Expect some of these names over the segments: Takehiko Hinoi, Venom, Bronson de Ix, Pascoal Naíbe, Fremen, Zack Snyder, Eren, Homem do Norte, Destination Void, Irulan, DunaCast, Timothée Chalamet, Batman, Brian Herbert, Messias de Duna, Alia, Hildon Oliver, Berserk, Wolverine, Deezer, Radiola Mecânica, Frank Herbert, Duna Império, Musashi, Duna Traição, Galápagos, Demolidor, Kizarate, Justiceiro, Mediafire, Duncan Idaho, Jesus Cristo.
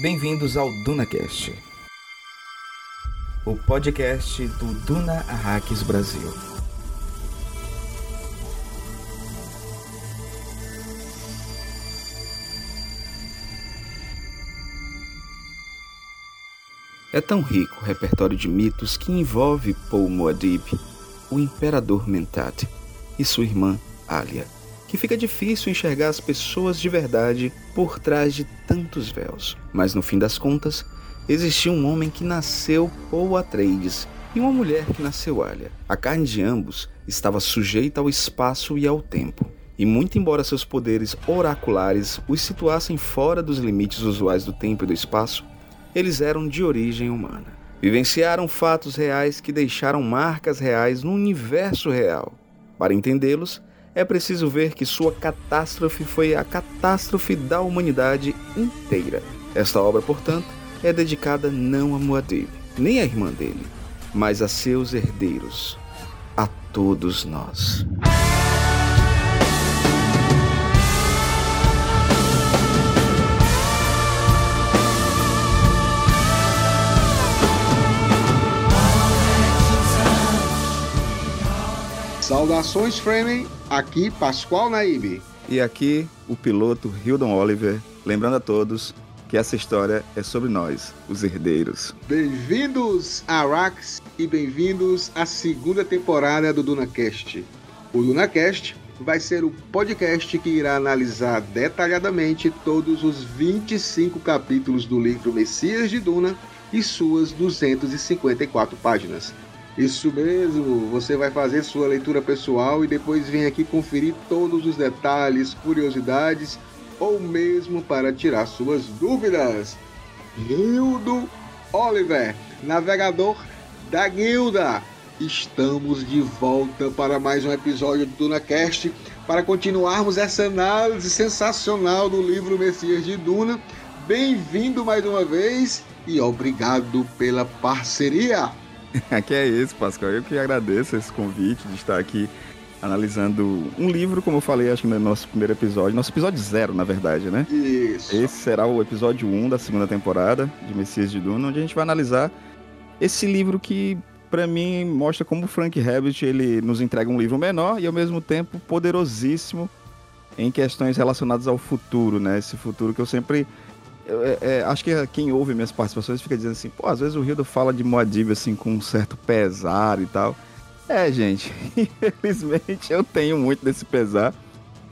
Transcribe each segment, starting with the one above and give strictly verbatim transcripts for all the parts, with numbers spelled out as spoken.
Bem-vindos ao DunaCast, o podcast do Duna Hacks Brasil. É tão rico o repertório de mitos que envolve Paul Muad'Dib, o Imperador Mentat, e sua irmã Alia, que fica difícil enxergar as pessoas de verdade por trás de tantos véus. Mas no fim das contas, existia um homem que nasceu ou Atreides e uma mulher que nasceu Alia. A carne de ambos estava sujeita ao espaço e ao tempo, e muito embora seus poderes oraculares os situassem fora dos limites usuais do tempo e do espaço, eles eram de origem humana. Vivenciaram fatos reais que deixaram marcas reais no universo real. Para entendê-los, é preciso ver que sua catástrofe foi a catástrofe da humanidade inteira. Esta obra, portanto, é dedicada não a Muad'Dib, nem à irmã dele, mas a seus herdeiros, a todos nós. Saudações, Fremen! Aqui, Pascoal Naíbe. E aqui, o piloto Hildon Oliver, lembrando a todos que essa história é sobre nós, os herdeiros. Bem-vindos a Arax e bem-vindos à segunda temporada do DunaCast. O DunaCast vai ser o podcast que irá analisar detalhadamente todos os vinte e cinco capítulos do livro Messias de Duna e suas duzentas e cinquenta e quatro páginas. Isso mesmo, você vai fazer sua leitura pessoal e depois vem aqui conferir todos os detalhes, curiosidades ou mesmo para tirar suas dúvidas. Hildon Oliver, navegador da guilda. Estamos de volta para mais um episódio do DunaCast para continuarmos essa análise sensacional do livro Messias de Duna. Bem-vindo mais uma vez e obrigado pela parceria. Aqui é isso, Pascoal. Eu que agradeço esse convite de estar aqui analisando um livro, como eu falei, acho que no nosso primeiro episódio, nosso episódio zero, na verdade, né? Isso. Esse será o episódio um da segunda temporada de Messias de Duna, onde a gente vai analisar esse livro que, pra mim, mostra como o Frank Herbert, ele nos entrega um livro menor e, ao mesmo tempo, poderosíssimo em questões relacionadas ao futuro, né? Esse futuro que eu sempre... Eu, é, é, acho que quem ouve minhas participações fica dizendo assim, pô, às vezes o Hildon fala de Muad'Dib assim com um certo pesar e tal. É, gente, infelizmente eu tenho muito desse pesar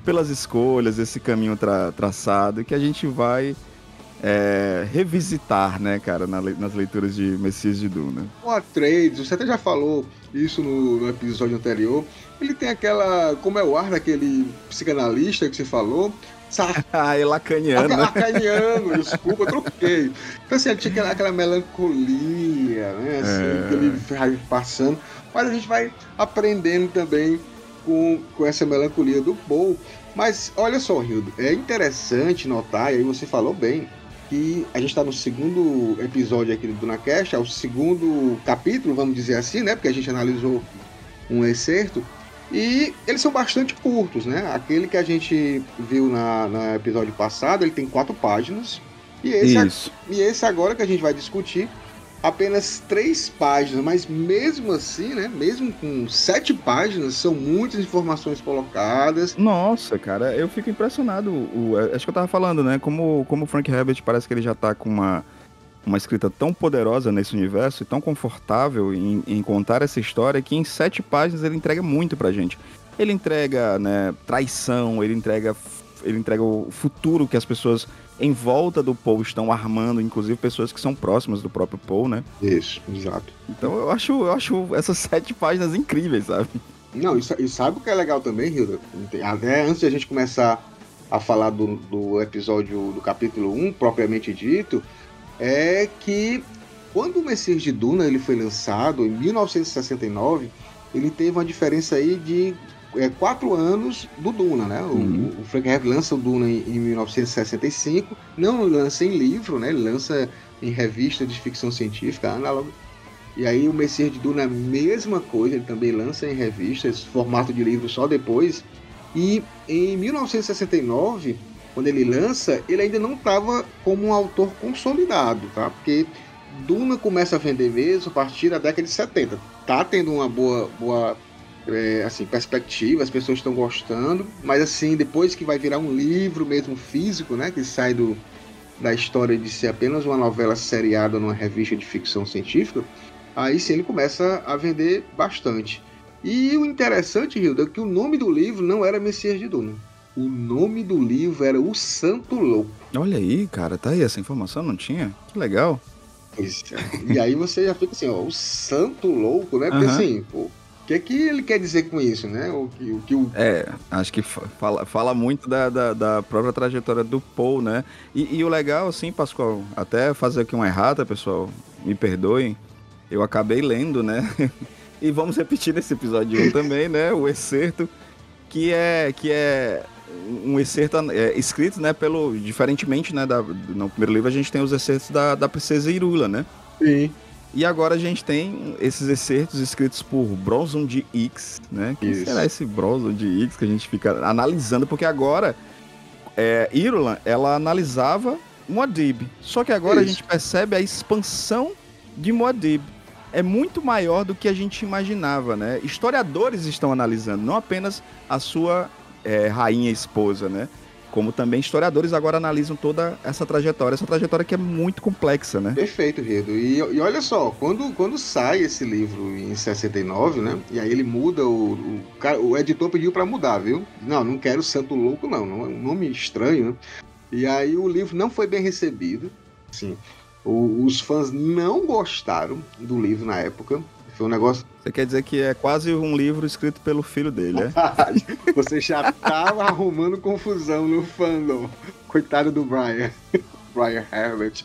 pelas escolhas, esse caminho tra- traçado que a gente vai é, revisitar, né, cara, na le- nas leituras de Messias de Duna. O Atreides, você até já falou isso no, no episódio anterior, ele tem aquela, como é o ar daquele psicanalista que você falou, ah, é lacaniano. Lacaniano, desculpa, eu troquei. Então, assim, tinha aquela, aquela melancolia, né? Assim, é... aquele passando. Mas a gente vai aprendendo também com, com essa melancolia do Paul. Mas olha só, Hildon, é interessante notar, e aí você falou bem, que a gente está no segundo episódio aqui do DunaCast, é o segundo capítulo, vamos dizer assim, né? Porque a gente analisou um excerto. E eles são bastante curtos, né? Aquele que a gente viu na, na episódio passado, ele tem quatro páginas. E esse, a, e esse agora que a gente vai discutir, apenas três páginas. Mas mesmo assim, né? Mesmo com sete páginas, são muitas informações colocadas. Nossa, cara, eu fico impressionado. O, acho que eu tava falando, né? Como, como o Frank Herbert parece que ele já tá com uma, uma escrita tão poderosa nesse universo e tão confortável em, em contar essa história que em sete páginas ele entrega muito pra gente. Ele entrega, né, traição, ele entrega, ele entrega o futuro que as pessoas em volta do Paul estão armando, inclusive pessoas que são próximas do próprio Paul, né? Isso, exato. Então eu acho, eu acho essas sete páginas incríveis, sabe? Não, e sabe o que é legal também, Hilda? Até antes de a gente começar a falar do, do episódio do capítulo um, propriamente dito, é que quando o Messias de Duna ele foi lançado, em mil novecentos e sessenta e nove, ele teve uma diferença aí de é, quatro anos do Duna, né? O, uhum. o Frank Herbert lança o Duna em, em mil novecentos e sessenta e cinco, não lança em livro, né? Ele lança em revista de ficção científica, análoga. E aí o Messias de Duna é a mesma coisa, ele também lança em revista, esse formato de livro só depois. E em mil novecentos e sessenta e nove... quando ele lança, ele ainda não estava como um autor consolidado, tá? Porque Duna começa a vender mesmo a partir da década de setenta. Tá tendo uma boa, boa é, assim, perspectiva, as pessoas estão gostando, mas assim, depois que vai virar um livro mesmo físico, né, que sai do, da história de ser apenas uma novela seriada numa revista de ficção científica, aí sim ele começa a vender bastante. E o interessante, Hilda, é que o nome do livro não era Messias de Duna. O nome do livro era O Santo Louco. Olha aí, cara, tá aí, essa informação não tinha? Que legal. Isso. E aí você já fica assim, ó, o Santo Louco, né? Porque uhum. assim, pô, o que é que ele quer dizer com isso, né? O que o... Que o... É, acho que fala, fala muito da, da, da própria trajetória do Paul, né? E, e o legal, assim, Pascoal, até fazer aqui uma errata, pessoal, me perdoem, eu acabei lendo, né? E vamos repetir nesse episódio um também, né? O excerto, que é, que é um excerto é, escrito, né? Pelo, diferentemente, né? Da, no primeiro livro a gente tem os excertos da, da princesa Irulan, né? Sim. E agora a gente tem esses excertos escritos por Bronson de Ix, né? Quem Isso. será esse Bronson de Ix que a gente fica analisando? Porque agora, é, Irulan, ela analisava Muad'Dib. Só que agora Isso. a gente percebe a expansão de Muad'Dib. É muito maior do que a gente imaginava, né? Historiadores estão analisando, não apenas a sua é, rainha esposa, né? Como também historiadores agora analisam toda essa trajetória, essa trajetória que é muito complexa, né? Perfeito, Rido. E, e olha só, quando, quando sai esse livro em sessenta e nove, né? E aí ele muda, o, o, o, o editor pediu para mudar, viu? Não, não quero Santo Louco, não, não, é um nome estranho, né? E aí o livro não foi bem recebido, sim. O, os fãs não gostaram do livro na época. Foi um negócio... Você quer dizer que é quase um livro escrito pelo filho dele, né? Você já estava arrumando confusão no fandom. Coitado do Brian. Brian Herbert.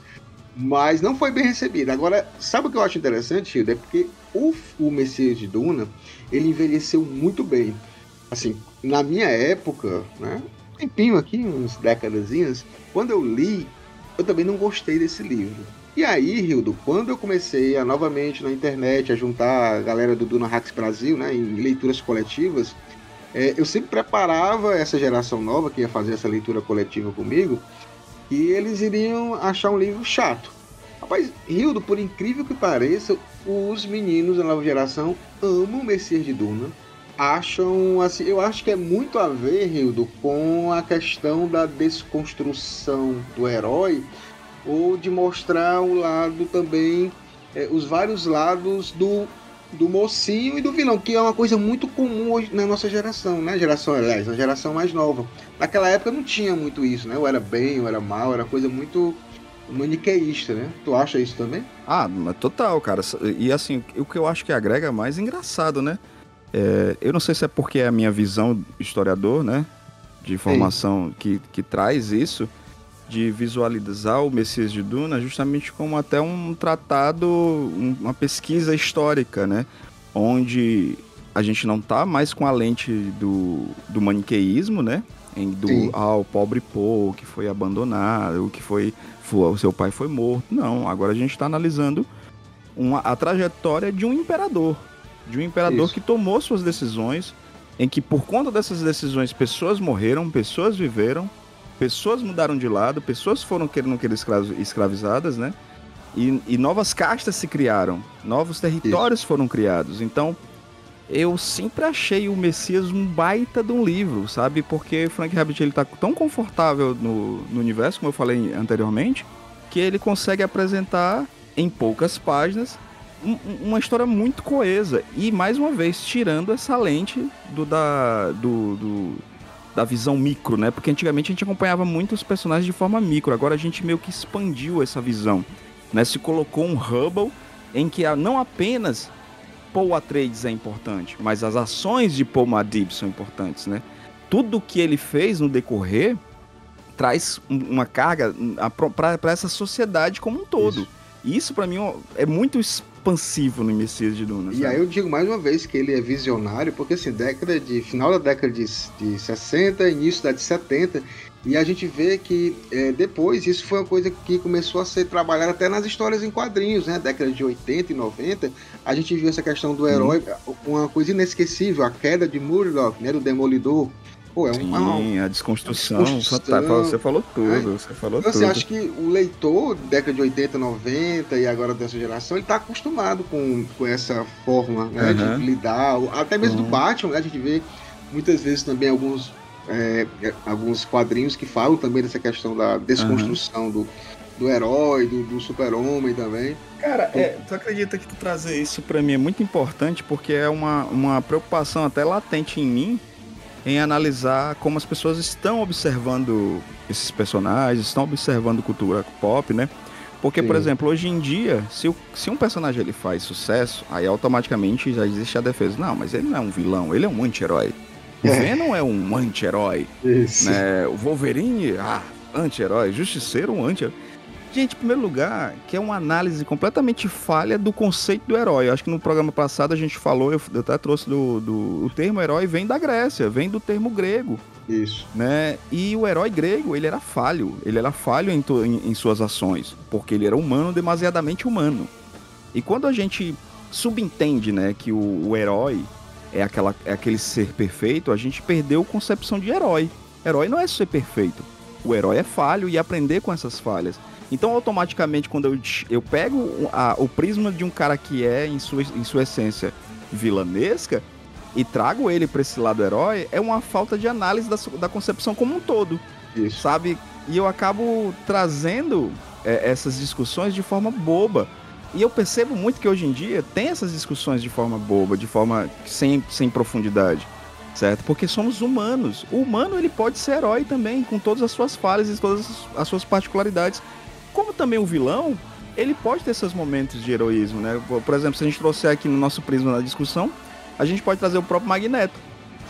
Mas não foi bem recebido. Agora, sabe o que eu acho interessante, Hilda? É porque o, o Messias de Duna, ele envelheceu muito bem. Assim, na minha época, né? Um tempinho aqui, uns décadazinhas, quando eu li, eu também não gostei desse livro. E aí, Hildo, quando eu comecei a novamente na internet a juntar a galera do Duna Hacks Brasil, né, em leituras coletivas, é, eu sempre preparava essa geração nova que ia fazer essa leitura coletiva comigo, e eles iriam achar um livro chato. Rapaz, Hildo, por incrível que pareça, os meninos da nova geração amam o Messias de Duna. Acham, assim, eu acho que é muito a ver, Hildo, com a questão da desconstrução do herói, ou de mostrar o lado também, é, os vários lados do, do mocinho e do vilão, que é uma coisa muito comum hoje na nossa geração, né? Geração, aliás, na geração mais nova. Naquela época não tinha muito isso, né? Ou era bem, ou era mal, era coisa muito maniqueísta, né? Tu acha isso também? Ah, total, cara. E assim, o que eu acho que agrega mais é engraçado, né? É, eu não sei se é porque é a minha visão historiador, né, de formação que, que traz isso, de visualizar o Messias de Duna justamente como até um tratado, um, uma pesquisa histórica, né, onde a gente não tá mais com a lente do, do maniqueísmo, né, em, do ah, o pobre Paul que foi abandonado, que foi, foi, o seu pai foi morto. Não, agora a gente tá analisando uma, a trajetória de um imperador. De um imperador Isso. que tomou suas decisões, em que por conta dessas decisões pessoas morreram, pessoas viveram, pessoas mudaram de lado, pessoas foram querendo querer escravizadas, né? E, e novas castas se criaram, novos territórios Isso. foram criados. Então, eu sempre achei o Messias um baita de um livro, sabe? Porque Frank Herbert, ele tá tão confortável no, no universo, como eu falei anteriormente, que ele consegue apresentar em poucas páginas uma história muito coesa. E, mais uma vez, tirando essa lente do, da, do, do, da visão micro, né? Porque antigamente a gente acompanhava muito os personagens de forma micro. Agora a gente meio que expandiu essa visão, né? Se colocou um Hubble em que não apenas Paul Atreides é importante, mas as ações de Paul Muad'Dib são importantes, né? Tudo o que ele fez no decorrer traz uma carga para essa sociedade como um todo. Isso, Isso para mim, é muito expansivo no Messias de Duna. E sabe? Aí eu digo mais uma vez que ele é visionário, porque assim, década de, final da década de, de sessenta, início da de setenta, e a gente vê que é, depois isso foi uma coisa que começou a ser trabalhada até nas histórias em quadrinhos, né? Década de oitenta e noventa, a gente viu essa questão do herói, hum. uma coisa inesquecível, a queda de Murdoch, né? Do Demolidor, Pô, é uma, Sim, a desconstrução, desconstrução. Você falou tudo, é. você falou então, tudo. Assim, acho que o leitor, década de oitenta, noventa e agora dessa geração, ele tá acostumado com, com essa forma, né, uhum. de lidar, até mesmo uhum. do Batman, né, a gente vê muitas vezes também alguns, é, alguns quadrinhos que falam também dessa questão da desconstrução uhum. do, do herói, do, do super-homem também. Cara, é, tu acredita que tu trazer isso pra mim é muito importante, porque é uma, uma preocupação até latente em mim, em analisar como as pessoas estão observando esses personagens, estão observando cultura pop, né? Porque, Sim. por exemplo, hoje em dia, se, o, se um personagem ele faz sucesso, aí automaticamente já existe a defesa. Não, mas ele não é um vilão, ele é um anti-herói. O é. Venom é um anti-herói. Isso. Né? O Wolverine, ah, anti-herói. Justiceiro, um anti-herói. Gente, em primeiro lugar, que é uma análise completamente falha do conceito do herói. Eu acho que no programa passado a gente falou, eu até trouxe do, do o termo herói vem da Grécia, vem do termo grego. Isso. Né? E o herói grego, ele era falho. Ele era falho em, to, em, em suas ações, porque ele era humano, demasiadamente humano. E quando a gente subentende, né, que o, o herói é, aquela, é aquele ser perfeito, a gente perdeu a concepção de herói. Herói não é ser perfeito. O herói é falho e aprender com essas falhas. Então, automaticamente, quando eu, eu pego a, o prisma de um cara que é, em sua, em sua essência, vilanesca, e trago ele para esse lado herói, é uma falta de análise da, da concepção como um todo, Isso. sabe? E eu acabo trazendo é, essas discussões de forma boba. E eu percebo muito que hoje em dia tem essas discussões de forma boba, de forma sem, sem profundidade, certo? Porque somos humanos. O humano, ele pode ser herói também, com todas as suas falhas e todas as suas particularidades. Como também o vilão, ele pode ter esses momentos de heroísmo, né? Por exemplo, se a gente trouxer aqui no nosso prisma na discussão, a gente pode trazer o próprio Magneto.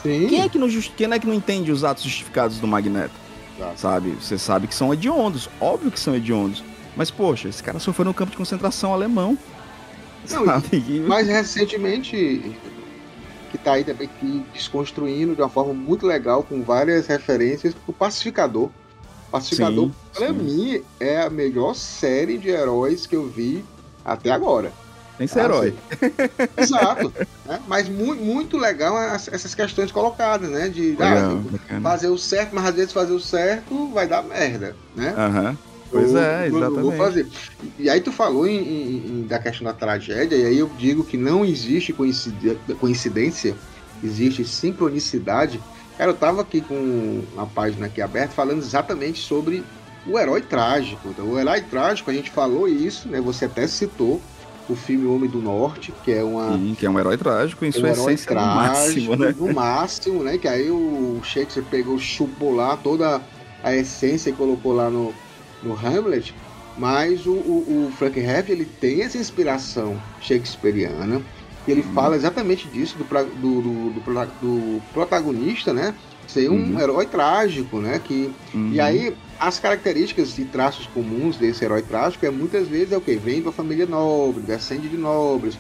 Sim. Quem é que não, just... Quem é que não entende os atos justificados do Magneto? Tá. Sabe? Você sabe que são hediondos, óbvio que são hediondos. Mas, poxa, esse cara sofreu no campo de concentração alemão. Não, e... Mas recentemente, que tá aí também que desconstruindo de uma forma muito legal, com várias referências, o Pacificador. Pacificador, sim, pra sim. mim, é a melhor série de heróis que eu vi até agora. Tem que ser herói. Exato. Né? Mas mu- muito legal as, essas questões colocadas, né? De legal, ah, fazer o certo, mas às vezes fazer o certo vai dar merda, né? Uhum. Pois eu, é, exatamente. Vou fazer. E, e aí tu falou em, em, em, da questão da tragédia, e aí eu digo que não existe coincid- coincidência, existe sincronicidade. Cara, eu tava aqui com uma página aqui aberta falando exatamente sobre o herói trágico. Então, o herói trágico, a gente falou isso, né? Você até citou o filme Homem do Norte, que é uma... Sim, que é um herói trágico em sua essência trágico, no máximo, né? No máximo, né? Que aí o Shakespeare pegou, chupou lá toda a essência e colocou lá no, no Hamlet. Mas o, o, o Frank Herbert, ele tem essa inspiração shakespeariana. E ele uhum. fala exatamente disso, do, do, do, do protagonista, né? Ser um uhum. herói trágico, né? Que, uhum. E aí, as características e traços comuns desse herói trágico é muitas vezes é o quê? Vem da família nobre, descende de nobres.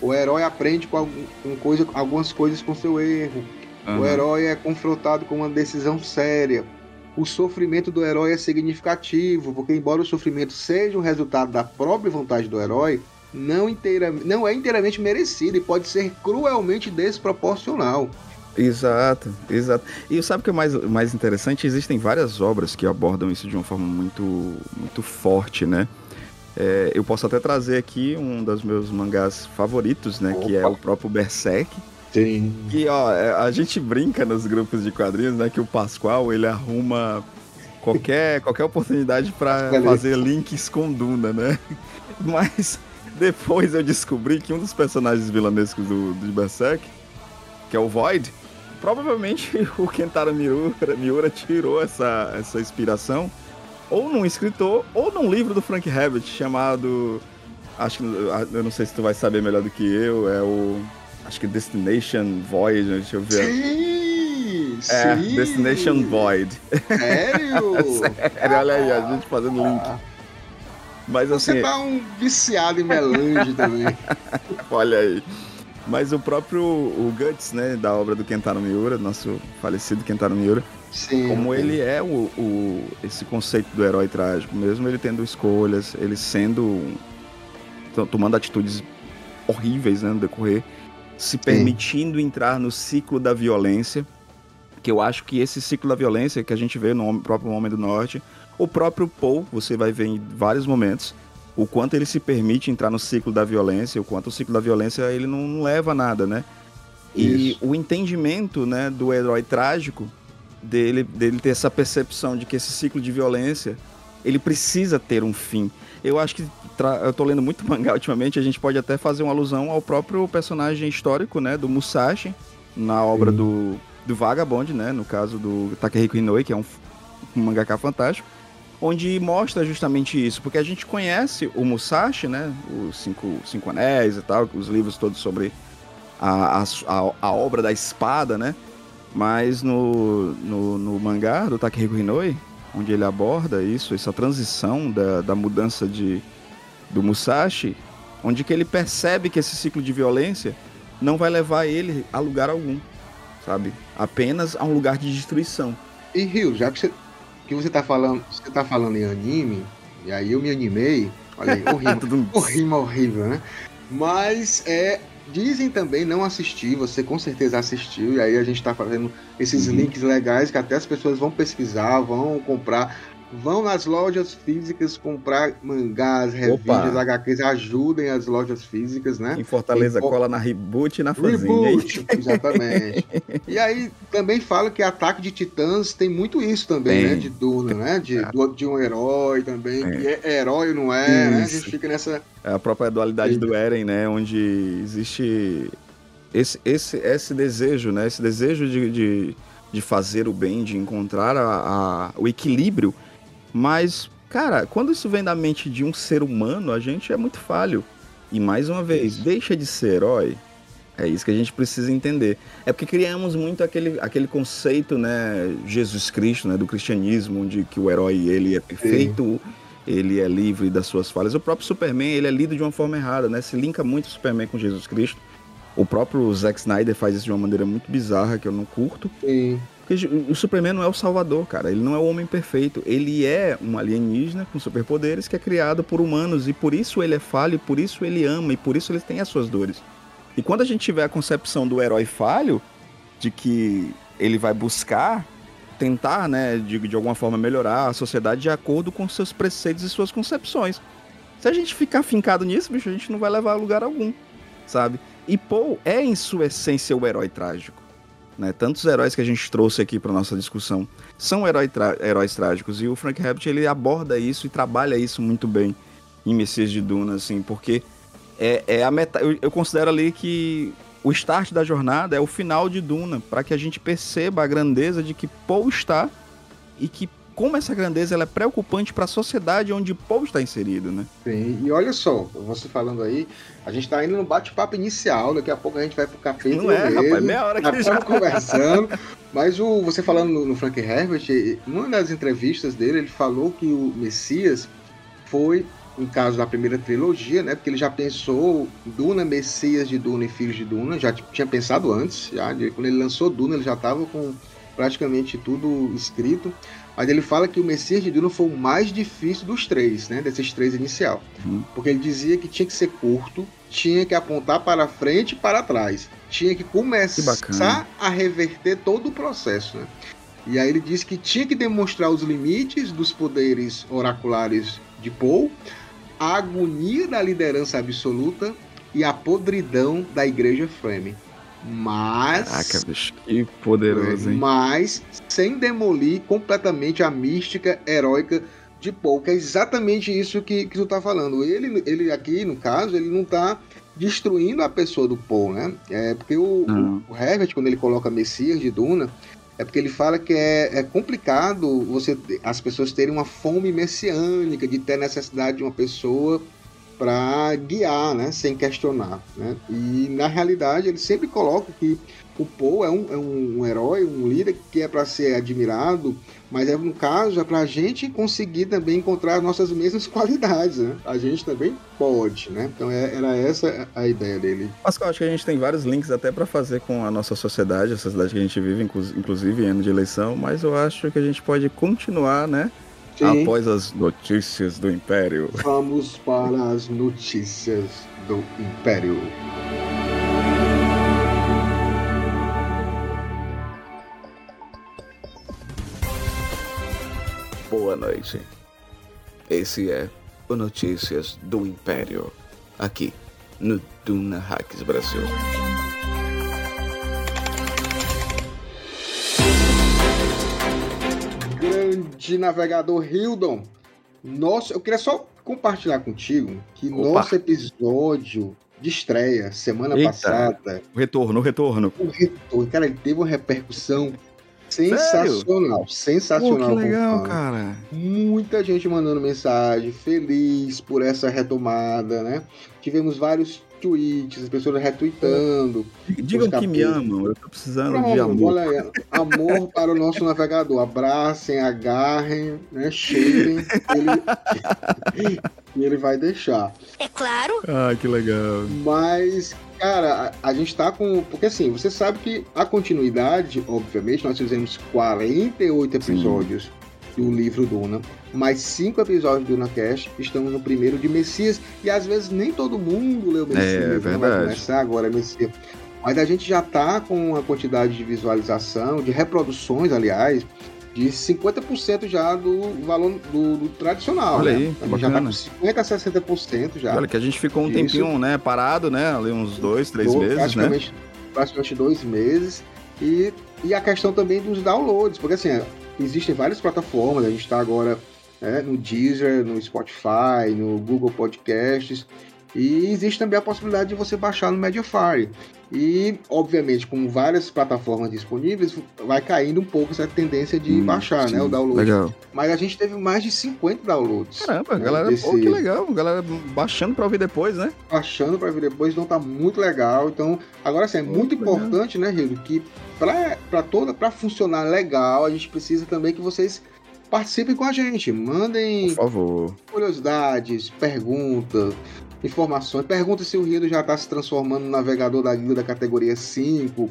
O herói aprende com, com coisa, algumas coisas com seu erro. Uhum. O herói é confrontado com uma decisão séria. O sofrimento do herói é significativo, porque embora o sofrimento seja um resultado da própria vontade do herói, Não, inteira, não é inteiramente merecido e pode ser cruelmente desproporcional. Exato, exato. E sabe o que é mais, mais interessante? Existem várias obras que abordam isso de uma forma muito, muito forte, né? É, eu posso até trazer aqui um dos meus mangás favoritos, né? Opa. Que é o próprio Berserk. Sim. Que, ó, a gente brinca nos grupos de quadrinhos, né? Que o Pascoal, ele arruma qualquer, qualquer oportunidade para fazer links com Duna, né? Mas... Depois eu descobri que um dos personagens vilanescos do, do Berserk, que é o Void, provavelmente o Kentaro Miura, Miura tirou essa, essa inspiração ou num escritor ou num livro do Frank Herbert chamado, acho que, eu não sei se tu vai saber melhor do que eu, é o, acho que Destination Void, deixa eu ver. Sim, é, sim. Destination Void. Sério? Sério, olha aí, a gente fazendo link. Mas, assim, você tá um viciado em melange também. Olha aí. Mas o próprio o Guts, né, da obra do Kentaro Miura, nosso falecido Kentaro Miura, Sim. como ele é o, o, esse conceito do herói trágico, mesmo ele tendo escolhas, ele sendo... tomando atitudes horríveis, né, no decorrer, se permitindo Sim. entrar no ciclo da violência, que eu acho que esse ciclo da violência que a gente vê no próprio Homem do Norte, o próprio Paul, você vai ver em vários momentos, o quanto ele se permite entrar no ciclo da violência, o quanto o ciclo da violência ele não leva a nada, né? E Isso. o entendimento, né, do herói trágico, dele, dele ter essa percepção de que esse ciclo de violência, ele precisa ter um fim. Eu acho que, tra... eu tô lendo muito mangá ultimamente, a gente pode até fazer uma alusão ao próprio personagem histórico, né, do Musashi, na obra do, do Vagabond, né, no caso do Takehiko Hinoi, que é um, um mangaka fantástico, onde mostra justamente isso, porque a gente conhece o Musashi, né, os Cinco, cinco Anéis e tal, os livros todos sobre a, a, a obra da espada, né, mas no, no, no mangá do Takehiko Hinoi, onde ele aborda isso, essa transição da, da mudança de, do Musashi, onde que ele percebe que esse ciclo de violência não vai levar ele a lugar algum, sabe? Apenas a um lugar de destruição. E Rio, já que você, que você, tá, falando, você tá falando em anime, e aí eu me animei, olha aí, horrível, horrível, horrível, né? Mas é... Dizem também, não assisti, você com certeza assistiu, e aí a gente tá fazendo esses uhum. links legais que até as pessoas vão pesquisar, vão comprar, vão nas lojas físicas comprar mangás, revistas, H Qs, ajudem as lojas físicas, né? Em Fortaleza, em... cola na Reboot e na Fanzinha. Reboot, exatamente. E aí também fala que Ataque de Titãs tem muito isso também, tem, né? De Duna, tem, né? De, do, de um herói também, é. que é herói não é, isso. né? A gente fica nessa... É a própria dualidade do Eren, né? Onde existe esse, esse, esse desejo, né? Esse desejo de, de, de fazer o bem, de encontrar a, a, o equilíbrio. Mas, cara, quando isso vem da mente de um ser humano, a gente é muito falho. E, mais uma vez, deixa de ser herói. É isso que a gente precisa entender. É porque criamos muito aquele, aquele conceito, né? Jesus Cristo, né? Do cristianismo, onde que o herói, ele é perfeito... Sim. Ele é livre das suas falhas. O próprio Superman, ele é lido de uma forma errada, né? Se linka muito o Superman com Jesus Cristo. O próprio Zack Snyder faz isso de uma maneira muito bizarra, que eu não curto. Sim. Porque o Superman não é o salvador, cara. Ele não é o homem perfeito. Ele é um alienígena com superpoderes que é criado por humanos. E por isso ele é falho, e por isso ele ama, e por isso ele tem as suas dores. E quando a gente tiver a concepção do herói falho, de que ele vai buscar... tentar, né, de, de alguma forma melhorar a sociedade de acordo com seus preceitos e suas concepções. Se a gente ficar fincado nisso, bicho, a gente não vai levar a lugar algum, sabe? E Paul é, em sua essência, o herói trágico, né? Tantos heróis que a gente trouxe aqui para nossa discussão são herói tra- heróis trágicos, e o Frank Herbert, ele aborda isso e trabalha isso muito bem em Messias de Duna, assim, porque é, é a meta... Eu, eu considero ali que... o start da jornada é o final de Duna, para que a gente perceba a grandeza de que Paul está e que como essa grandeza ela é preocupante para a sociedade onde Paul está inserido, né? Sim, e olha só, você falando aí, a gente está indo no bate-papo inicial, daqui a pouco a gente vai pro café. Não é, mesmo, rapaz, meia hora que já... conversando, mas o, você falando no, no Frank Herbert, numa das entrevistas dele, ele falou que o Messias foi... no caso da primeira trilogia, né? Porque ele já pensou Duna, Messias de Duna e Filhos de Duna, já tinha pensado antes, já. Quando ele lançou Duna, ele já estava com praticamente tudo escrito. Mas ele fala que o Messias de Duna foi o mais difícil dos três, né? Desses três inicial. Uhum. Porque ele dizia que tinha que ser curto, tinha que apontar para frente e para trás. Tinha que começar que a reverter todo o processo, né? E aí ele disse que tinha que demonstrar os limites dos poderes oraculares de Paul, a agonia da liderança absoluta e a podridão da igreja Fremen. Mas... Caraca, bicho, que poderoso, hein? Mas sem demolir completamente a mística heróica de Paul, que é exatamente isso que, que tu tá falando. Ele, ele aqui, no caso, ele não tá destruindo a pessoa do Paul, né? É porque o, uhum. o Herbert, quando ele coloca Messias de Duna, é porque ele fala que é, é complicado você, as pessoas terem uma fome messiânica, de ter necessidade de uma pessoa para guiar, né, sem questionar, né? E, na realidade, ele sempre coloca que o Paul é um, é um herói, um líder que é para ser admirado, mas, é, no caso, é para a gente conseguir também encontrar nossas mesmas qualidades, né? A gente também pode, né? Então, é, era essa a ideia dele. Mas eu acho que a gente tem vários links até para fazer com a nossa sociedade, a sociedade que a gente vive, inclusive em ano de eleição, mas eu acho que a gente pode continuar, né? Sim. Após as notícias do Império. Vamos para as notícias do Império. boa noite. Esse é o Notícias do Império, aqui no Duna Hacks Brasil. Grande navegador Hildon, nossa, eu queria só compartilhar contigo que Opa. nosso episódio de estreia, semana Eita. passada... O retorno, o retorno. O retorno, cara, ele teve uma repercussão sensacional, Sério? sensacional. Pô, que legal, cara. Muita gente mandando mensagem, feliz por essa retomada, né? Tivemos vários tweets, as pessoas retweetando. Digam que me amam, eu tô precisando Pronto, de amor. Aí, amor para o nosso navegador. Abracem, agarrem, né? Cheirem. Ele... e ele vai deixar. É claro. Ah, que legal. Mas, cara, a, a gente tá com... Porque assim, você sabe que a continuidade, obviamente, nós fizemos quarenta e oito episódios Sim. do livro Duna, mais cinco episódios do DunaCast, estamos no primeiro de Messias, e às vezes nem todo mundo leu Messias, é, é verdade. Vai começar agora Messias. Mas a gente já tá com uma quantidade de visualização, de reproduções, aliás, de cinquenta por cento já do valor do, do tradicional. Olha aí, né? A gente já tá com cinquenta por cento a sessenta por cento já. Olha que a gente ficou um Isso. tempinho, né, parado, né, ali uns dois, três dois, meses, praticamente, né? Praticamente dois meses. E, e a questão também dos downloads, porque assim, existem várias plataformas, a gente está agora né, no Deezer, no Spotify, no Google Podcasts, e existe também a possibilidade de você baixar no Mediafire. E, obviamente, com várias plataformas disponíveis, vai caindo um pouco essa tendência de hum, baixar sim, né, o download. Legal. Mas a gente teve mais de cinquenta downloads. Caramba, né, galera, desse... pô, que legal. Galera baixando para ouvir depois, né? Baixando para ouvir depois, então tá muito legal. Então, agora sim, é muito, muito importante, legal. né, Hildo, que para para toda para funcionar legal, a gente precisa também que vocês participem com a gente. Mandem Por favor. curiosidades, perguntas... informações. Pergunta se o Rido já está se transformando no navegador da guilda categoria cinco.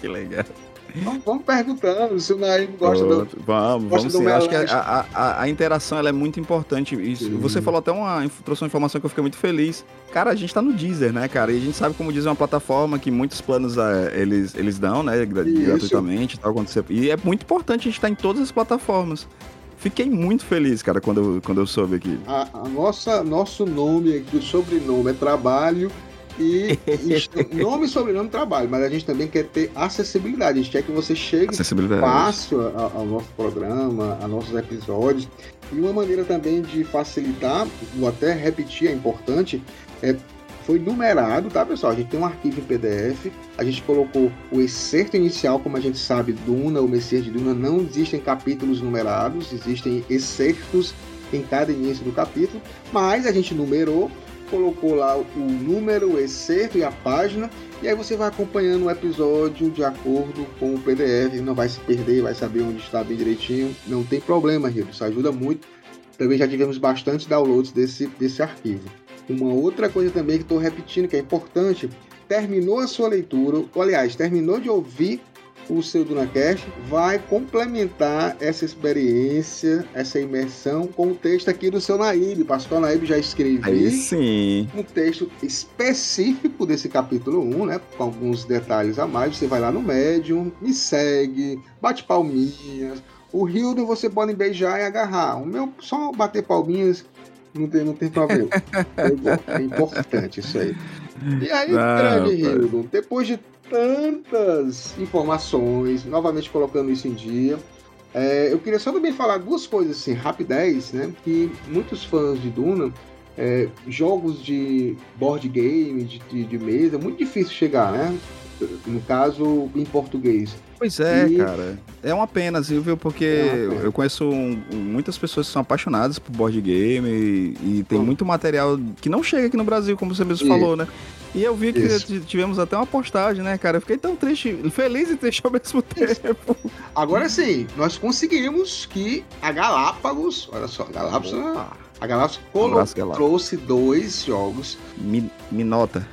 Que legal. Vamos, vamos perguntando se o Naíbe gosta oh, do... Vamos, gosta vamos do sim. Acho que a, a, a interação ela é muito importante. Isso, sim. Você falou até uma... Trouxe uma informação que eu fiquei muito feliz. Cara, a gente tá no Deezer, né, cara? E a gente sabe como o Deezer é uma plataforma que muitos planos é, eles, eles dão, né? Gratuitamente e tal. Quando você... E é muito importante a gente estar tá em todas as plataformas. Fiquei muito feliz, cara, quando eu, quando eu soube aqui. A, a nossa, nosso nome aqui, o sobrenome é trabalho e... e nome, sobrenome, trabalho. Mas a gente também quer ter acessibilidade. A gente quer que você chegue fácil ao nosso programa, a nossos episódios. E uma maneira também de facilitar, vou até repetir, é importante, é... foi numerado, tá, pessoal? A gente tem um arquivo em P D F, a gente colocou o excerto inicial, como a gente sabe, Duna, o Messias de Duna, não existem capítulos numerados, existem excertos em cada início do capítulo, mas a gente numerou, colocou lá o número, o excerto e a página, e aí você vai acompanhando o episódio de acordo com o P D F, não vai se perder, vai saber onde está bem direitinho, não tem problema, Rio, isso ajuda muito. Também já tivemos bastante downloads desse, desse arquivo. Uma outra coisa também que estou repetindo, que é importante, terminou a sua leitura, ou, aliás, terminou de ouvir o seu DunaCast, vai complementar essa experiência, essa imersão com o texto aqui do seu Naíbe. Pascoal Naíbe já escreveu um texto específico desse capítulo um, né, com alguns detalhes a mais. Você vai lá no Medium, me segue, bate palminhas. O Hildo você pode beijar e agarrar. O meu, só bater palminhas... Não tem, não tem problema. É importante isso aí. E aí, grande Hildon, depois de tantas informações, novamente colocando isso em dia, é, eu queria só também falar duas coisas assim, rapidez, né? Que muitos fãs de Duna, é, jogos de board game, de, de, de mesa, é muito difícil chegar, né? No caso, em português. Pois é, e... cara. É uma pena, viu? Porque é pena. eu conheço muitas pessoas que são apaixonadas por board game e, e tem hum. muito material que não chega aqui no Brasil, como você mesmo e... falou, né? E eu vi que Isso. tivemos até uma postagem, né, cara? Eu fiquei tão triste, feliz e triste ao mesmo tempo. Agora sim, nós conseguimos que a Galápagos... Olha só, a Galápagos... Opa. A Galápagos colocou, trouxe dois jogos. Me, me nota.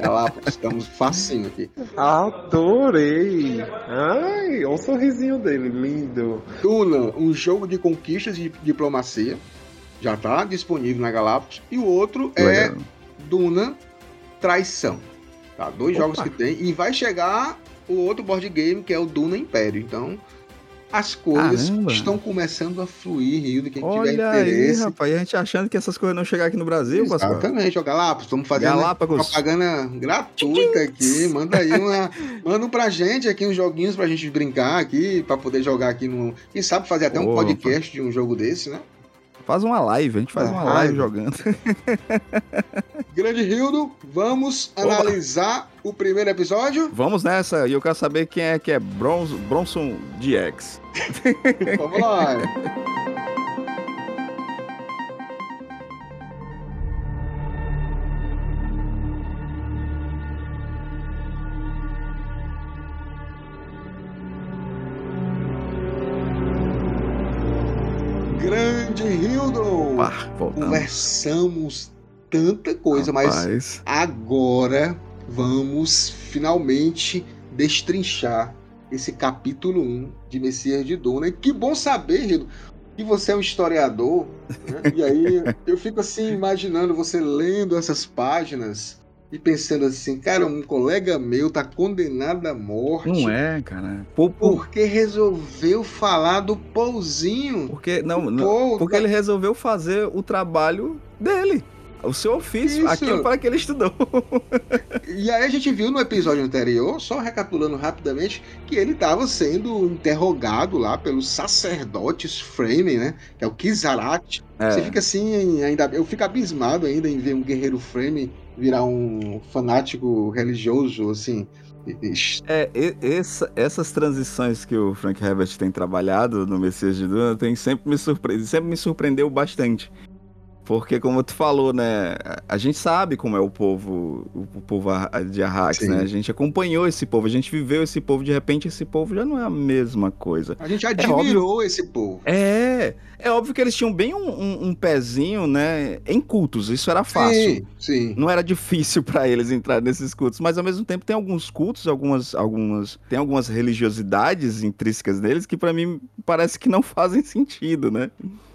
Galápagos, estamos facinho aqui. Adorei! Ai, olha o sorrisinho dele, lindo. Duna, um jogo de conquistas e diplomacia. Já está disponível na Galápagos. E o outro é Legal. Duna Traição. Tá, dois Opa. jogos que tem. E vai chegar o outro board game, que é o Duna Império. Então... as coisas Caramba. estão começando a fluir, Rio, do que a gente Olha tiver interesse. Aí, rapaz, a gente achando que essas coisas não chegar aqui no Brasil, Pascoal. Exatamente, ó, Galápagos, estamos fazendo Galápagos. propaganda gratuita aqui, manda aí uma, manda um pra gente aqui uns joguinhos pra gente brincar aqui, pra poder jogar aqui no, quem sabe fazer até Opa. um podcast de um jogo desse, né? Faz uma live, a gente faz ah, uma live, live jogando. Grande Hildo, vamos Opa. analisar o primeiro episódio? Vamos nessa, e eu quero saber quem é que é Bronson, Bronson de Ix. Vamos lá. Grande Hildon, conversamos tanta coisa, Rapaz. mas agora vamos finalmente destrinchar esse capítulo um de Messias de Duna. Que bom saber, Hildon, que você é um historiador, né? E aí eu fico assim imaginando você lendo essas páginas e pensando assim, cara, um colega meu tá condenado à morte. Não é, cara. Por, por... Porque resolveu falar do Paulzinho. Porque, não, Paul, não, porque tá... ele resolveu fazer o trabalho dele. O seu ofício, Isso. aquilo para que ele estudou. E aí a gente viu no episódio anterior, só recapitulando rapidamente, que ele estava sendo interrogado lá pelos sacerdotes Fremen, né? Que é o Kizarate. É. Você fica assim, ainda, eu fico abismado ainda em ver um guerreiro Fremen virar um fanático religioso, assim. É, essa, essas transições que o Frank Herbert tem trabalhado no Messias de Duna tem sempre me surpre... sempre me surpreendeu bastante. Porque, como tu falou, né, a gente sabe como é o povo, o povo de Arrax, né? A gente acompanhou esse povo, a gente viveu esse povo, de repente esse povo já não é a mesma coisa. A gente admirou é esse povo. É, é óbvio que eles tinham bem um, um, um pezinho, né, em cultos, isso era fácil. Sim, sim. Não era difícil para eles entrar nesses cultos, mas ao mesmo tempo tem alguns cultos, algumas, algumas, tem algumas religiosidades intrínsecas deles que para mim parece que não fazem sentido, né?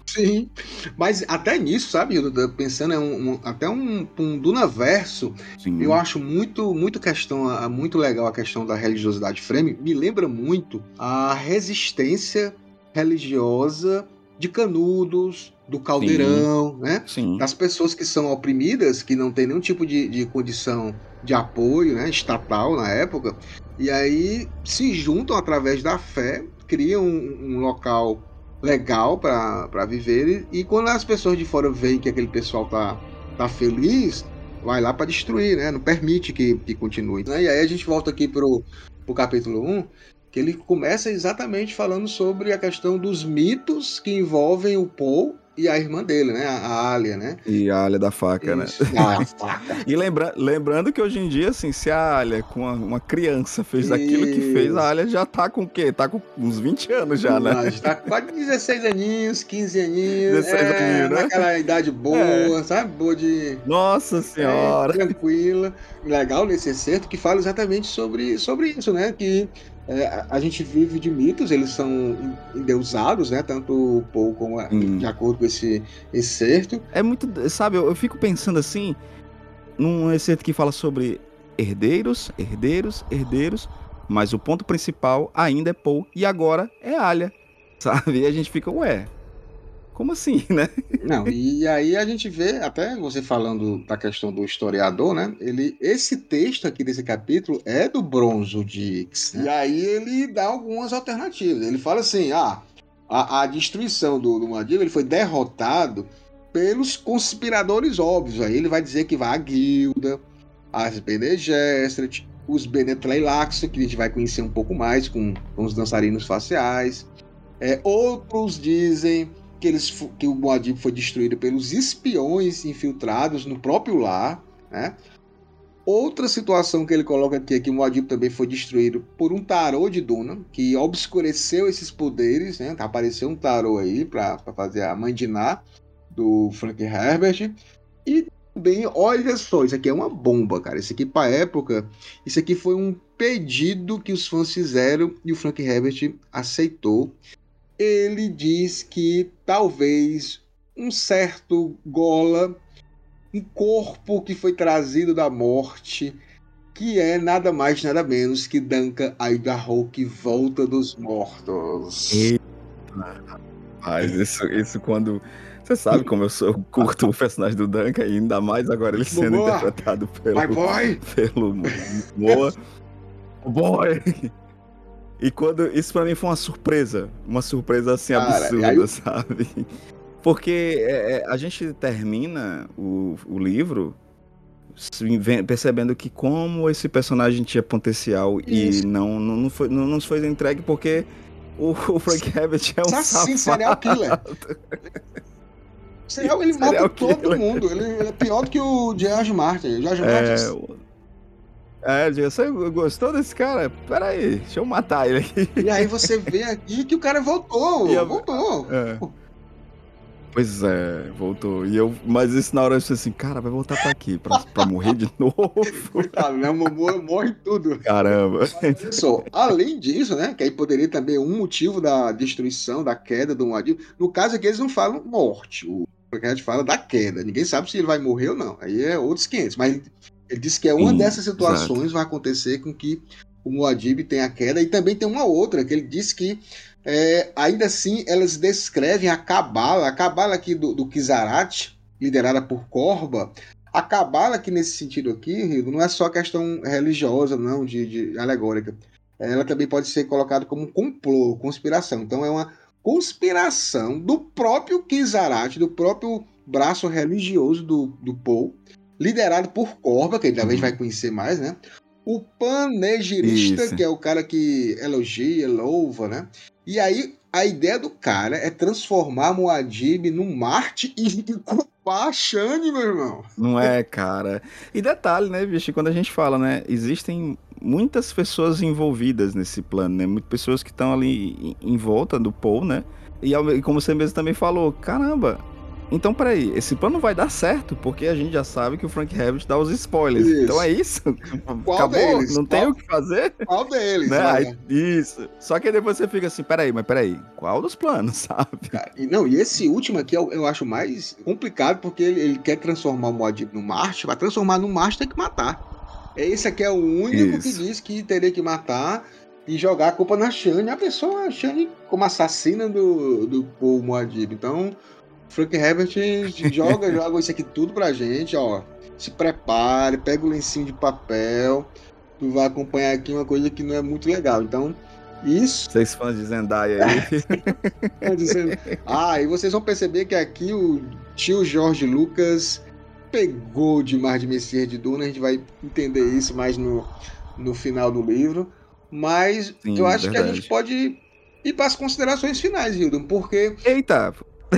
Sim, mas até nisso, sabe, pensando é um, um, até um, um Dunaverso, Sim. eu acho muito, muito, questão, muito legal a questão da religiosidade Fremen, me lembra muito a resistência religiosa de Canudos, do Caldeirão, Sim. né, Sim. das pessoas que são oprimidas, que não tem nenhum tipo de, de condição de apoio, né, estatal na época, e aí se juntam através da fé, criam um, um local legal para viver, e, e quando as pessoas de fora veem que aquele pessoal tá, tá feliz, vai lá para destruir, né? Não permite que, que continue. Né? E aí a gente volta aqui pro, pro capítulo um, que ele começa exatamente falando sobre a questão dos mitos que envolvem o Paul e a irmã dele, né? A Alia, né? E a Alia da faca, Isso. né? Ah, a faca. E lembra, lembrando que hoje em dia, assim, se a Alia com uma, uma criança fez Isso. aquilo que fez, a Alia já tá com o quê? Tá com uns vinte anos já, né? Mas tá com quase dezesseis aninhos, quinze aninhos. dezesseis é, aninhos, né? Naquela idade boa, é. sabe? Boa de... Nossa Senhora! É, tranquila. Legal nesse excerto que fala exatamente sobre, sobre isso, né? Que... É, a gente vive de mitos, eles são endeusados, né? Tanto o Paul como a, hum. de acordo com esse excerto. É muito, sabe, eu, eu fico pensando assim, num excerto que fala sobre herdeiros, herdeiros, herdeiros, mas o ponto principal ainda é Paul e agora é Alia, sabe? E a gente fica, ué, como assim, né? Não, e aí a gente vê, até você falando da questão do historiador, né? Ele, esse texto aqui desse capítulo é do Bronson de Ix, né? E aí ele dá algumas alternativas. Ele fala assim, ah, a, a destruição do, do Muad'Dib, ele foi derrotado pelos conspiradores óbvios. Aí ele vai dizer que vai a guilda, as Bene Gesserit, os Bene Treilaxo, que a gente vai conhecer um pouco mais com, com os dançarinos faciais. É, outros dizem... Que, eles, que o Muad'Dib foi destruído pelos espiões infiltrados no próprio lar, né? Outra situação que ele coloca aqui é que o Muad'Dib também foi destruído por um tarô de Duna, que obscureceu esses poderes, né? Apareceu um tarô aí para fazer a mandinar do Frank Herbert. E também, olha só, isso aqui é uma bomba, cara. Isso aqui, para a época, isso aqui foi um pedido que os fãs fizeram e o Frank Herbert aceitou. Ele diz que talvez um certo Gola, um corpo que foi trazido da morte, que é nada mais, nada menos que Duncan Idaho, que volta dos mortos. E... Mas isso, isso quando... Você sabe como eu sou, eu curto o personagem do Duncan, e ainda mais agora ele sendo Momoa. interpretado pelo... My boy! Pelo Momoa. Boy! E quando... Isso pra mim foi uma surpresa. Uma surpresa, assim, Cara, absurda, eu... sabe? Porque é, é, a gente termina o, o livro... percebendo que como esse personagem tinha potencial Isso. e não, não, não, foi, não, não foi entregue porque o, o Frank Herbert é um Sassin, safado. Serial killer. Serial, ele serial mata killer. todo mundo. Ele, ele é pior do que o George Martin. George é, Martin. É, você gostou desse cara? Peraí, deixa eu matar ele aqui. E aí você vê aqui que o cara voltou. E voltou. É. Pois é, voltou. E eu, mas isso na hora eu disse assim, cara, vai voltar pra aqui, pra, pra morrer de novo. Caramba, morre tudo. Caramba. Mas, só, além disso, né, que aí poderia também um motivo da destruição, da queda do Muad'Dib. No caso aqui, eles não falam morte. O que a gente fala da queda. Ninguém sabe se ele vai morrer ou não. Aí é outros quinhentos. Mas ele disse que é uma Sim, dessas situações exato. vai acontecer com que o Muad'Dib tenha a queda. E também tem uma outra, que ele disse que É, ainda assim, elas descrevem a cabala, a cabala aqui do, do Kizarate, liderada por Corba. A cabala aqui, nesse sentido aqui, não é só questão religiosa, não, de, de alegórica. Ela também pode ser colocada como complô, conspiração. Então é uma conspiração do próprio Kizarate, do próprio braço religioso do, do Paul, liderado por Corba, que talvez vai conhecer mais, né? O panegirista, Isso. que é o cara que elogia, louva, né? E aí, a ideia do cara é transformar Muad'Dib num Marte e culpar a Chani, meu irmão. Não é, cara. E detalhe, né, bicho? Quando a gente fala, né? Existem muitas pessoas envolvidas nesse plano, né? Muitas pessoas que estão ali em volta do Paul, né? E como você mesmo também falou, caramba... Então, peraí, esse plano vai dar certo, porque a gente já sabe que o Frank Herbert dá os spoilers. Isso. Então é isso. Qual Acabou, deles? não qual, tem o que fazer. Qual deles? Né? Aí, isso. Só que depois você fica assim, peraí, mas peraí, qual dos planos, sabe? Cara, e, não, e esse último aqui eu, eu acho mais complicado, porque ele, ele quer transformar o Muad'Dib no Marte, mas transformar no Marte tem que matar. Esse aqui é o único isso. que diz que teria que matar e jogar a culpa na Chani. A pessoa, a Chani como assassina do, do Paul Muad'Dib. Então... Frank Herbert joga, joga isso aqui tudo pra gente, ó. Se prepare, pega o lencinho de papel, tu vai acompanhar aqui uma coisa que não é muito legal. Então, isso... Vocês fãs de Zendaya aí. Ah, e vocês vão perceber que aqui o tio Jorge Lucas pegou demais de Messias de Duna, a gente vai entender isso mais no, no final do livro. Mas Sim, eu acho verdade. que a gente pode ir para as considerações finais, Hildon, porque... Eita...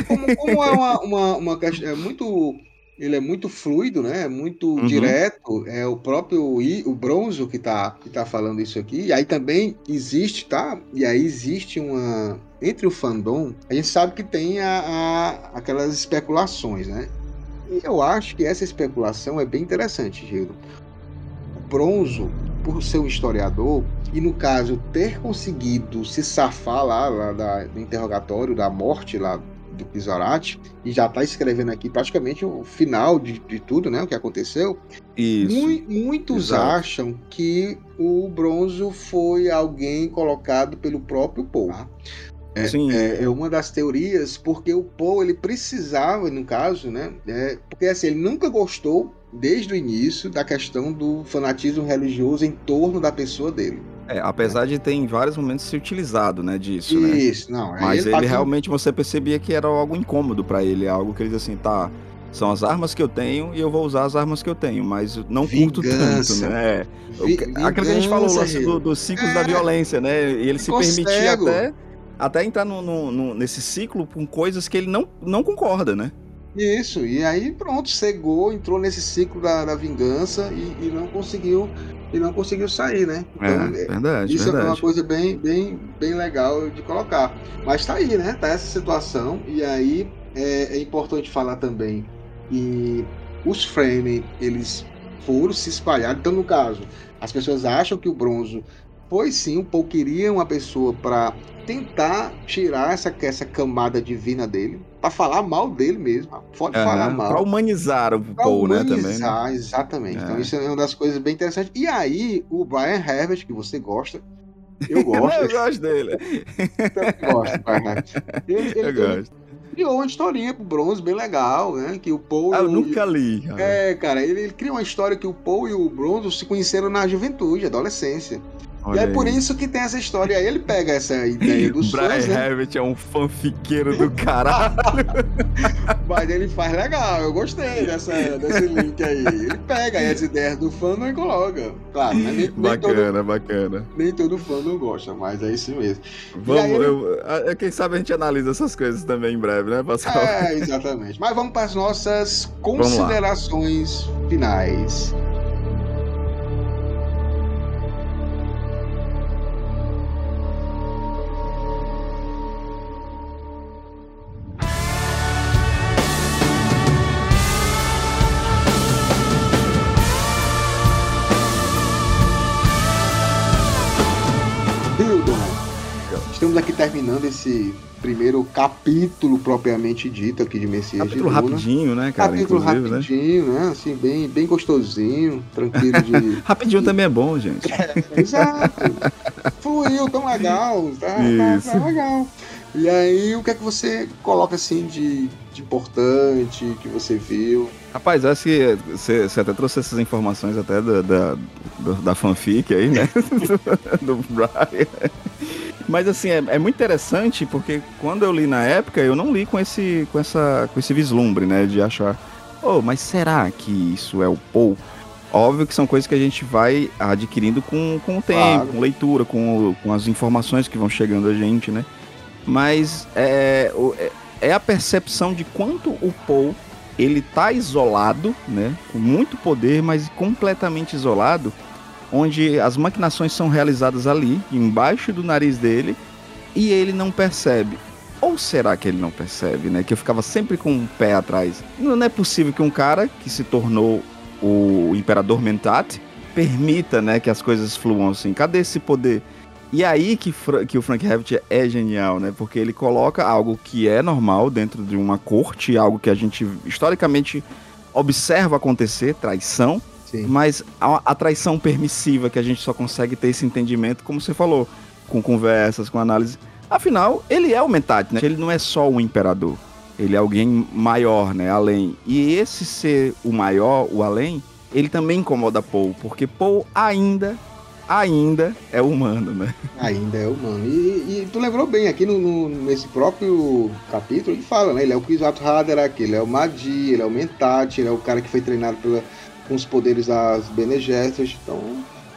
Como, como é uma, uma, uma é muito, ele é muito fluido, né? Muito uhum. direto. É o próprio I, o Bronzo que tá, que tá falando isso aqui. E aí também existe, tá? E aí existe uma... Entre o fandom, a gente sabe que tem a, a, aquelas especulações, né? E eu acho que essa especulação é bem interessante, Gildo. O Bronzo, por ser um historiador, e no caso ter conseguido se safar lá, lá da, do interrogatório, da morte lá, do Kizarate, e já está escrevendo aqui praticamente o final de, de tudo, né, o que aconteceu. Isso. Mu- muitos Exato. acham que o Bronzo foi alguém colocado pelo próprio Paul. Tá? É, Sim. É, é uma das teorias, porque o Paul ele precisava, no caso, né, é, porque assim, ele nunca gostou, desde o início, da questão do fanatismo religioso em torno da pessoa dele. É, apesar é. de ter em vários momentos se utilizado, né, disso, né? Isso, não. Mas ele, ele tá... realmente, você percebia que era algo incômodo pra ele, algo que ele diz assim, tá, são as armas que eu tenho e eu vou usar as armas que eu tenho, mas eu não vingança. curto tanto, né? Vi- Aquilo que a gente falou, assim, dos do ciclos é. da violência, né? E ele se permitia até, até entrar no, no, no, nesse ciclo com coisas que ele não, não concorda, né? Isso, e aí pronto, cegou, entrou nesse ciclo da, da vingança e, e, não conseguiu, e não conseguiu sair, né? Então, é, verdade, isso verdade. é uma coisa bem, bem, bem legal de colocar. Mas tá aí, né? Tá essa situação, e aí é, é importante falar também que os Fremen, eles foram se espalhar. Então, no caso, as pessoas acham que o Bronzo pois sim, o Paul queria uma pessoa para tentar tirar essa, essa camada divina dele, para falar mal dele mesmo, pode uhum, falar mal. Para humanizar o pra Paul, humanizar, né? Também. Humanizar, né? Exatamente. É. Então isso é uma das coisas bem interessantes. E aí, o Brian Herbert, que você gosta, eu gosto. eu gosto dele. Eu gosto, Brian Herbert. Ele, ele eu tem... gosto. Criou uma historinha pro Bronze bem legal, né? Que o Paul... Ah, eu nunca li. Cara. É, cara, ele, ele criou uma história que o Paul e o Bronze se conheceram na juventude, adolescência. Olha e é aí. Por isso que tem essa história. E aí ele pega essa ideia do Brian Sons, né? Herbert é um fanfiqueiro do caralho. Mas ele faz legal, eu gostei dessa, desse link aí. Ele pega aí as ideias do fã não coloca. Claro, né? Nem, bacana, nem todo, bacana. Nem todo fã não gosta, mas é isso mesmo. Vamos, aí, eu, eu, quem sabe a gente analisa essas coisas também em breve, né, Pascoal? É, exatamente. Mas vamos para as nossas considerações finais. Estamos aqui terminando esse primeiro capítulo propriamente dito aqui de Messias capítulo de Duna. Capítulo rapidinho, né, cara? Capítulo rapidinho, né? né? Assim, bem, bem gostosinho, tranquilo de... rapidinho de... também é bom, gente. É, exato. Fluiu, tão legal. Tá, Isso. Tá, tá legal. E aí, o que é que você coloca, assim, de, de importante, que você viu? Rapaz, eu acho que você, você até trouxe essas informações até da, da, da fanfic aí, né? do, do Brian... Mas assim, é, é muito interessante porque quando eu li na época, eu não li com esse, com essa, com esse vislumbre, né? De achar, oh, mas será que isso é o Paul? Óbvio que são coisas que a gente vai adquirindo com, com o tempo, claro. Com leitura, com, com as informações que vão chegando a gente, né? Mas é, é a percepção de quanto o Paul, ele tá isolado, né? Com muito poder, mas completamente isolado. Onde as maquinações são realizadas ali, embaixo do nariz dele, e ele não percebe. Ou será que ele não percebe, né? Que eu ficava sempre com o pé atrás. Não é possível que um cara que se tornou o Imperador Mentat permita, né, que as coisas fluam assim. Cadê esse poder? E aí que, que o Frank Herbert é genial, né? Porque ele coloca algo que é normal dentro de uma corte, algo que a gente historicamente observa acontecer, traição. Sim. Mas a, a traição permissiva que a gente só consegue ter esse entendimento, como você falou, com conversas, com análise. Afinal, ele é o Mentat, né? Ele não é só um imperador. Ele é alguém maior, né? Além. E esse ser o maior, o além, ele também incomoda Paul, porque Paul ainda, ainda é humano, né? Ainda é humano. E, e tu lembrou bem, aqui no, no, nesse próprio capítulo, ele fala, né? Ele é o Kizarate Haderach, ele é o Mahdi, ele é o Mentat, ele é o cara que foi treinado pela... com os poderes das Bene Gesserit. Então,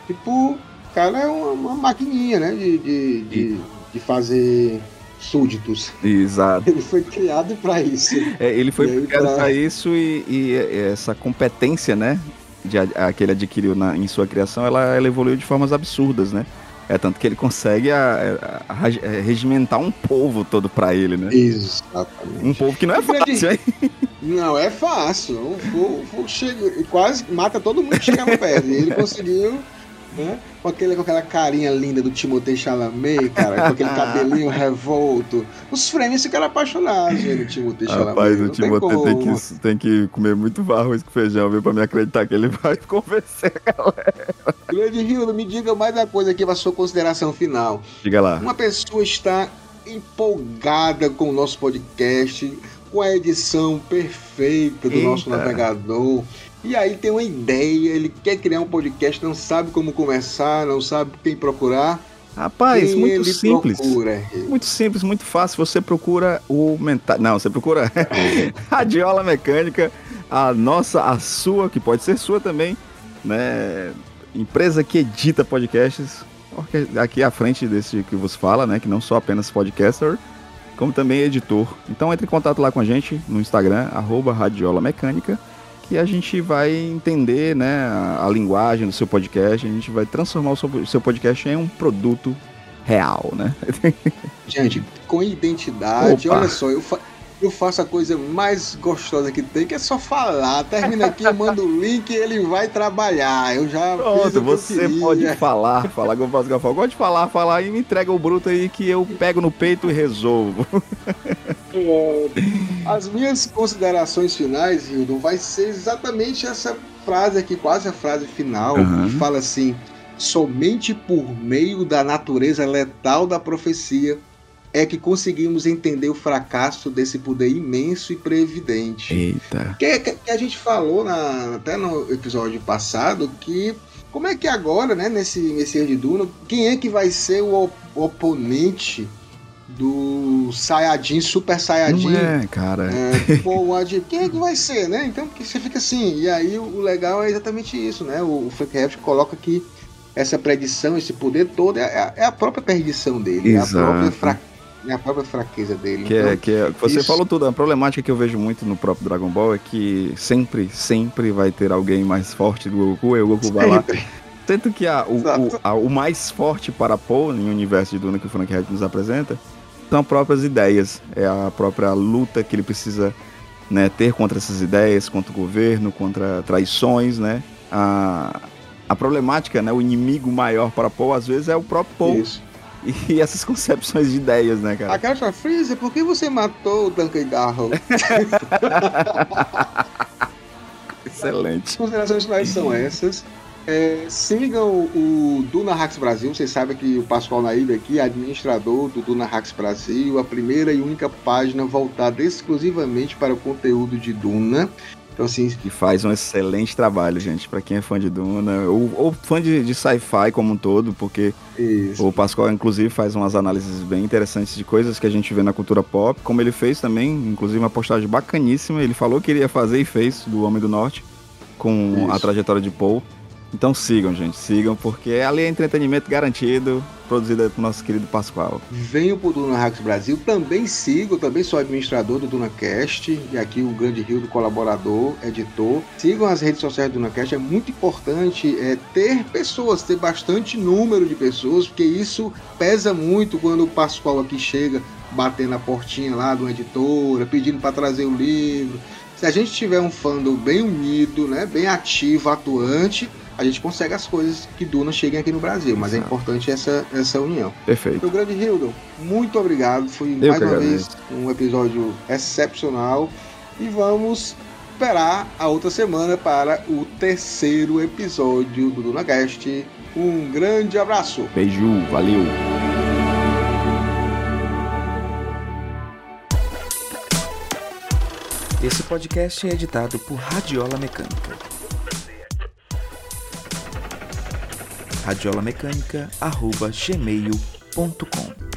tipo, o cara é uma, uma maquininha, né? De, de, de, de fazer súditos. Exato. Ele foi criado para isso. É, ele foi aí, criado pra... para isso e, e essa competência, né? De, a, que ele adquiriu na, em sua criação, ela, ela evoluiu de formas absurdas, né? É tanto que ele consegue a, a, a, a regimentar um povo todo pra ele, né? Exatamente. Um povo que não é fácil, hein? Não é fácil. O fogo chega, quase mata todo mundo que chegava perto. E ele conseguiu, né? Com, aquele, com aquela carinha linda do Timothée Chalamet, cara. Com aquele cabelinho revolto. Os Fremen ficaram apaixonados pelo Timothée Chalamet. Rapaz, o Timothée tem, tem, que, tem que comer muito arroz com feijão, viu? Pra me acreditar que ele vai convencer a galera. Grande Hildon, me diga mais uma coisa aqui pra sua consideração final. Diga lá. Uma pessoa está empolgada com o nosso podcast, com a edição perfeita do Eita. Nosso navegador. E aí tem uma ideia, ele quer criar um podcast, não sabe como começar, não sabe quem procurar. Rapaz, quem muito simples. Procura? Muito simples, muito fácil. Você procura o mental. Não, você procura Radiola Mecânica, a nossa, a sua, que pode ser sua também, né? Empresa que edita podcasts. Aqui à frente desse que vos fala, né? Que não sou apenas podcaster, como também editor. Então entre em contato lá com a gente no Instagram, arroba Radiola Mecânica. E a gente vai entender, né, a, a linguagem do seu podcast, a gente vai transformar o seu, o seu podcast em um produto real, né? Gente, com identidade, Opa. Olha só, eu, fa- Eu faço a coisa mais gostosa que tem, que é só falar. Termina aqui, eu mando o link e ele vai trabalhar. Eu já Pronto, fiz o que você eu pode falar, falar como Pascoal falou. Gosto de falar, falar e me entrega o bruto aí que eu pego no peito e resolvo. As minhas considerações finais, Hildon, vai ser exatamente essa frase aqui, quase a frase final, uhum. que fala assim: somente por meio da natureza letal da profecia é que conseguimos entender o fracasso desse poder imenso e previdente. Eita. Que, que a gente falou na, até no episódio passado, que como é que agora, né, nesse Messias de Duna, quem é que vai ser o op- oponente do Saiyajin, Super Saiyajin? É, cara. É, Paul Muad'Dib. Quem é que vai ser, né? Então, porque você fica assim. E aí o legal é exatamente isso, né? O, o Frank Herbert coloca que essa predição, esse poder todo, é, é a própria perdição dele. Exato. É a própria fraqueza. É a própria fraqueza dele. Que então, é, que é, você isso... falou tudo. A problemática que eu vejo muito no próprio Dragon Ball é que sempre, sempre vai ter alguém mais forte do Goku, e o Goku sempre vai lá. Tanto que a, o, o, a, o mais forte para Paul no universo de Duna que o Frank Herbert nos apresenta são as próprias ideias. É a própria luta que ele precisa, né, ter contra essas ideias, contra o governo, contra traições, né? A, a problemática, né, o inimigo maior para Paul às vezes é o próprio Paul. Isso. E essas concepções de ideias, né, cara? A cara fala: Freezer, por que você matou o Duncan Idaho? Excelente. As considerações finais são essas. É, sigam o Duna Hacks Brasil. Vocês sabem que o Pascoal Naíbe aqui é administrador do Duna Hacks Brasil, a primeira e única página voltada exclusivamente para o conteúdo de Duna. Então, assim, que faz um excelente trabalho, gente, para quem é fã de Duna, ou, ou fã de, de sci-fi como um todo, porque isso. O Pascoal, inclusive, faz umas análises bem interessantes de coisas que a gente vê na cultura pop, como ele fez também, inclusive, uma postagem bacaníssima, ele falou que ele ia fazer e fez, do Homem do Norte, com isso. A trajetória de Paul. Então sigam, gente, sigam, porque ali é entretenimento garantido, produzido pelo nosso querido Pascoal. Venho pro Duna Hacks Brasil, também sigo, também sou administrador do DunaCast, e aqui o grande Rio do colaborador, editor. Sigam as redes sociais do DunaCast, é muito importante é, ter pessoas, ter bastante número de pessoas, porque isso pesa muito quando o Pascoal aqui chega batendo a portinha lá de uma editora, pedindo para trazer o livro. Se a gente tiver um fandom bem unido, né, bem ativo, atuante, a gente consegue as coisas que Duna cheguem aqui no Brasil, mas exato. É importante essa, essa união. Perfeito. Meu grande Hildon, muito obrigado. Foi eu mais uma agradeço. Vez um episódio excepcional. E vamos esperar a outra semana para o terceiro episódio do DunaCast. Um grande abraço. Beijo, valeu. Esse podcast é editado por Radiola Mecânica. radiola mecânica arroba gmail ponto com